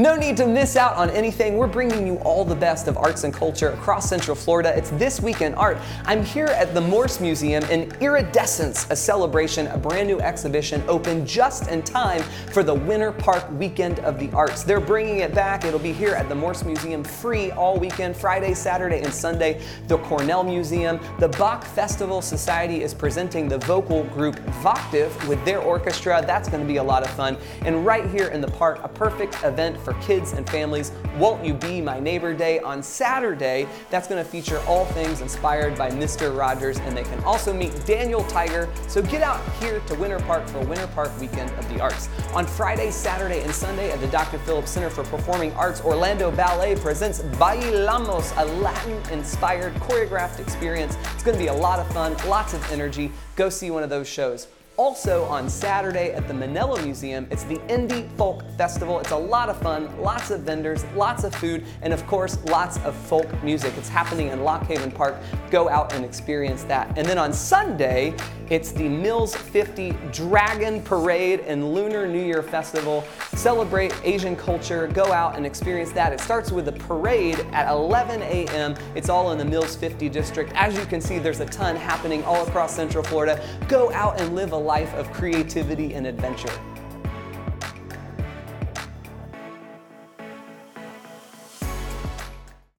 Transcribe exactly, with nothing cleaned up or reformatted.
No need to miss out on anything. We're bringing you all the best of arts and culture across Central Florida. It's This Week in Art. I'm here at the Morse Museum in Iridescence, a celebration, a brand new exhibition opened just in time for the Winter Park Weekend of the Arts. They're bringing it back. It'll be here at the Morse Museum free all weekend, Friday, Saturday, and Sunday. The Cornell Museum, the Bach Festival Society is presenting the vocal group Voktiv with their orchestra. That's going to be a lot of fun. And right here in the park, a perfect event for kids and families, Won't You Be My Neighbor Day on Saturday. That's going to feature all things inspired by Mister Rogers, and they can also meet Daniel Tiger. So get out here to Winter Park for Winter Park Weekend of the Arts. On Friday, Saturday, and Sunday at the Doctor Phillips Center for Performing Arts, Orlando Ballet presents Bailamos, a Latin-inspired choreographed experience. It's going to be a lot of fun, lots of energy. Go see one of those shows. Also on Saturday at the Mennello Museum, it's the Indie Folk Festival. It's a lot of fun, lots of vendors, lots of food, and of course, lots of folk music. It's happening in Lock Haven Park. Go out and experience that. And then on Sunday, it's the Mills fifty Dragon Parade and Lunar New Year Festival. Celebrate Asian culture. Go out and experience that. It starts with a parade at eleven a m It's all in the Mills fifty district. As you can see, there's a ton happening all across Central Florida. Go out and live a life of creativity and adventure.